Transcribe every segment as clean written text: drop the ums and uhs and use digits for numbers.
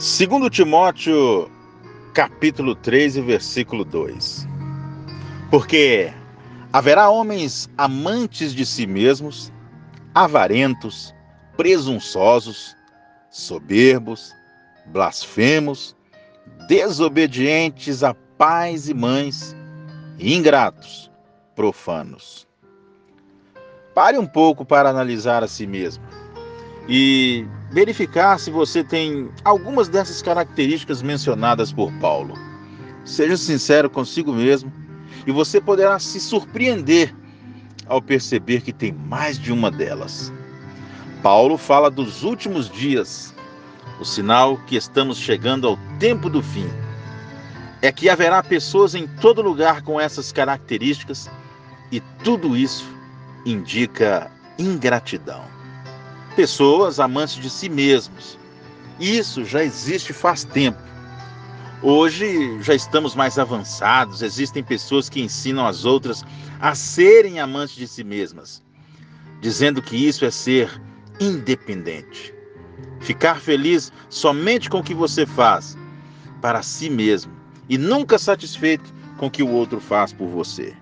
Segundo Timóteo, capítulo 3, versículo 2. Porque haverá homens amantes de si mesmos, avarentos, presunçosos, soberbos, blasfemos, desobedientes a pais e mães, ingratos, profanos. Pare um pouco para analisar a si mesmo e verificar se você tem algumas dessas características mencionadas por Paulo. Seja sincero consigo mesmo e você poderá se surpreender ao perceber que tem mais de uma delas. Paulo fala dos últimos dias. O sinal que estamos chegando ao tempo do fim é que haverá pessoas em todo lugar com essas características, e tudo isso indica ingratidão. Pessoas amantes de si mesmos. Isso já existe faz tempo. Hoje já estamos mais avançados. Existem pessoas que ensinam as outras a serem amantes de si mesmas, dizendo que isso é ser independente. Ficar feliz somente com o que você faz para si mesmo e nunca satisfeito com o que o outro faz por você.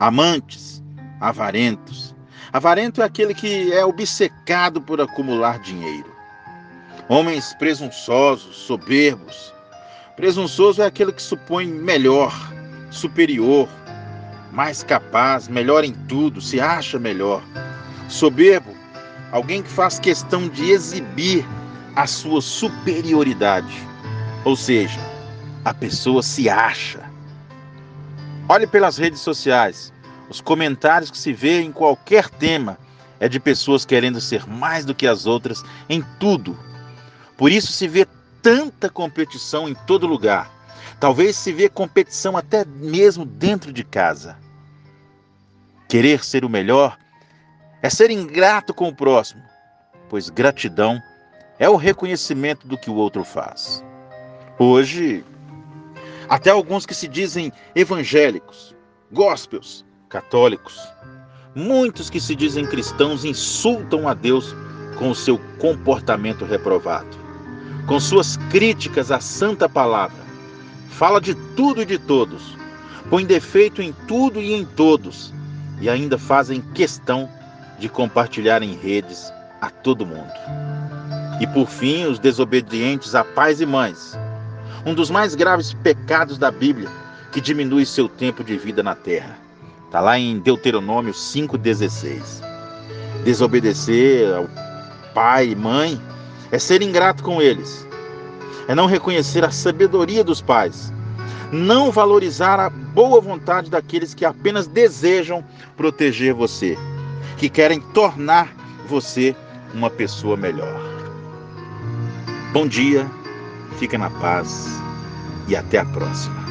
Amantes, avarentos. Avarento é aquele que é obcecado por acumular dinheiro. Homens presunçosos, soberbos. Presunçoso é aquele que supõe melhor, superior, mais capaz, melhor em tudo, se acha melhor. Soberbo, alguém que faz questão de exibir a sua superioridade, ou seja, a pessoa se acha. Olhe pelas redes sociais, os comentários que se vê em qualquer tema é de pessoas querendo ser mais do que as outras em tudo. Por isso se vê tanta competição em todo lugar. Talvez se vê competição até mesmo dentro de casa. Querer ser o melhor é ser ingrato com o próximo, pois gratidão é o reconhecimento do que o outro faz. Hoje, até alguns que se dizem evangélicos, gospels, católicos, muitos que se dizem cristãos insultam a Deus com o seu comportamento reprovado, com suas críticas à santa palavra. Fala de tudo e de todos, põe defeito em tudo e em todos, e ainda fazem questão de compartilhar em redes a todo mundo. E por fim, os desobedientes a pais e mães, um dos mais graves pecados da Bíblia, que diminui seu tempo de vida na terra. Está lá em Deuteronômio 5,16. Desobedecer ao pai e mãe é ser ingrato com eles, é não reconhecer a sabedoria dos pais, não valorizar a boa vontade daqueles que apenas desejam proteger você, que querem tornar você uma pessoa melhor. Bom dia, fica na paz e até a próxima.